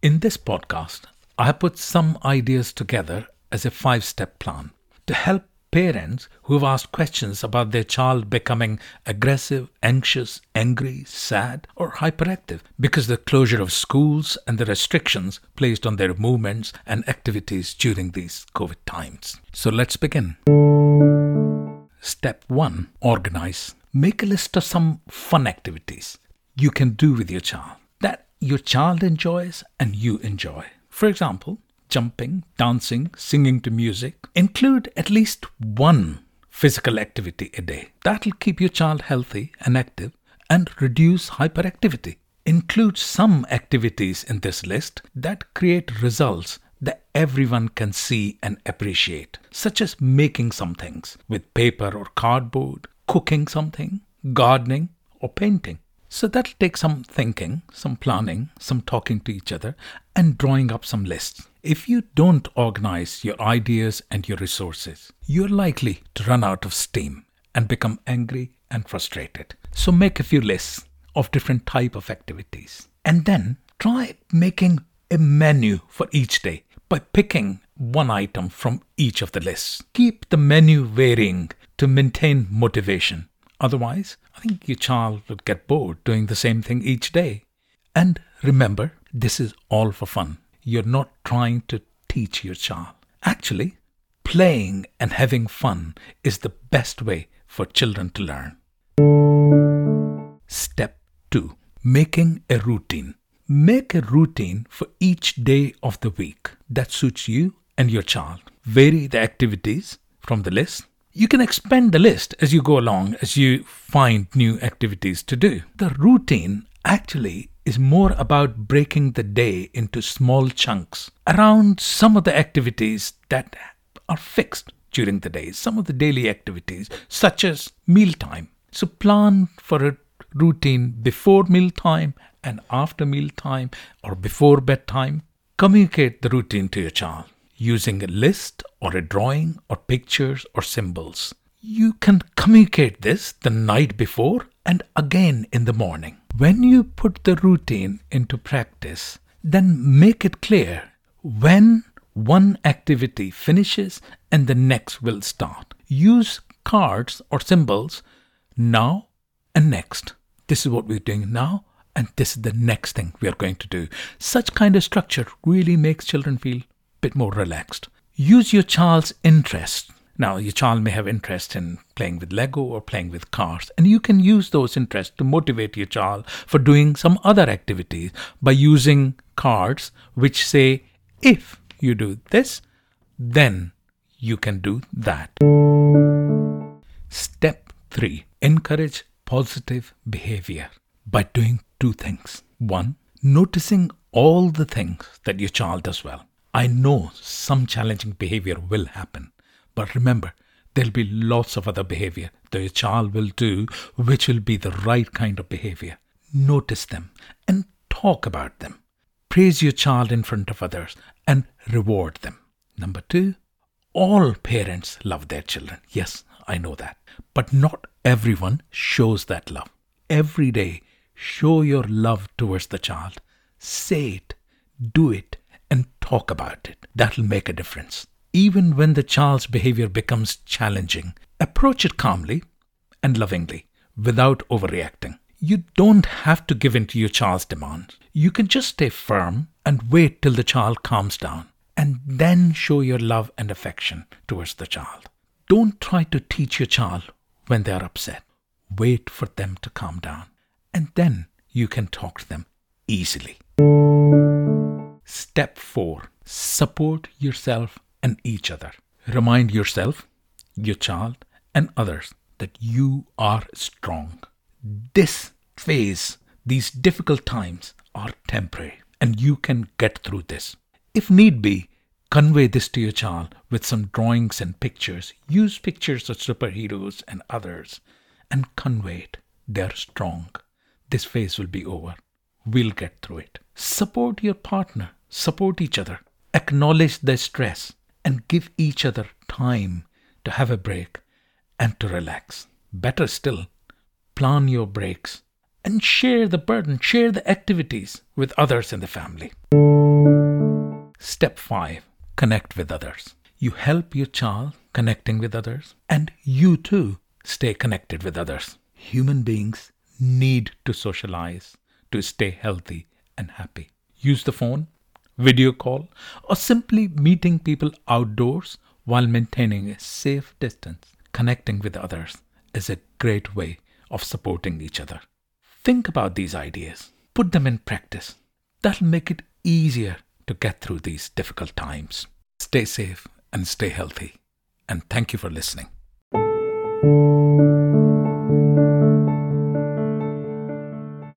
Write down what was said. In this podcast, I have put some ideas together as a 5-step plan to help parents who have asked questions about their child becoming aggressive, anxious, angry, sad or hyperactive because the closure of schools and the restrictions placed on their movements and activities during these COVID times. So let's begin. Step 1. Organize. Make a list of some fun activities you can do with your child that your child enjoys and you enjoy. For example, jumping, dancing, singing to music. Include at least one physical activity a day. That'll keep your child healthy and active and reduce hyperactivity. Include some activities in this list that create results that everyone can see and appreciate, such as making some things with paper or cardboard, cooking something, gardening or painting. So that'll take some thinking, some planning, some talking to each other and drawing up some lists. If you don't organize your ideas and your resources, you're likely to run out of steam and become angry and frustrated. So make a few lists of different type of activities and then try making a menu for each day by picking one item from each of the lists. Keep the menu varying to maintain motivation. Otherwise, I think your child would get bored doing the same thing each day. And remember, this is all for fun. You're not trying to teach your child. Actually, playing and having fun is the best way for children to learn. Step 2. Making a routine. Make a routine for each day of the week that suits you and your child. Vary the activities from the list. You can expand the list as you go along, as you find new activities to do. The routine actually is more about breaking the day into small chunks around some of the activities that are fixed during the day, some of the daily activities, such as mealtime. So plan for a routine before mealtime and after mealtime or before bedtime. Communicate the routine to your child using a list or a drawing or pictures or symbols. You can communicate this the night before and again in the morning. When you put the routine into practice, then make it clear when one activity finishes and the next will start. Use cards or symbols, now and next. This is what we're doing now and this is the next thing we are going to do. Such kind of structure really makes children feel a bit more relaxed. Use your child's interest. Now, your child may have interest in playing with Lego or playing with cars, and you can use those interests to motivate your child for doing some other activities by using cards which say, if you do this, then you can do that. Step 3. Encourage positive behavior by doing two things. 1. Noticing all the things that your child does well. I know some challenging behavior will happen, but remember, there'll be lots of other behavior that your child will do, which will be the right kind of behavior. Notice them and talk about them. Praise your child in front of others and reward them. Number 2, all parents love their children. Yes, I know that, but not everyone shows that love. Every day, show your love towards the child. Say it, do it, and talk about it. That'll make a difference. Even when the child's behavior becomes challenging, approach it calmly and lovingly without overreacting. You don't have to give in to your child's demands. You can just stay firm and wait till the child calms down and then show your love and affection towards the child. Don't try to teach your child when they are upset. Wait for them to calm down and then you can talk to them easily. Step 4. Support yourself and each other. Remind yourself, your child and others that you are strong. This phase, these difficult times are temporary and you can get through this. If need be, convey this to your child with some drawings and pictures. Use pictures of superheroes and others and convey it. They're strong. This phase will be over. We'll get through it. Support your partner. Support each other, acknowledge their stress and give each other time to have a break and to relax. Better still, plan your breaks and share the burden, share the activities with others in the family. Step 5. Connect with others. You help your child connecting with others, and you too stay connected with others. Human beings need to socialize to stay healthy and happy. Use the phone, video call, or simply meeting people outdoors while maintaining a safe distance. Connecting with others is a great way of supporting each other. Think about these ideas. Put them in practice. That'll make it easier to get through these difficult times. Stay safe and stay healthy. And thank you for listening.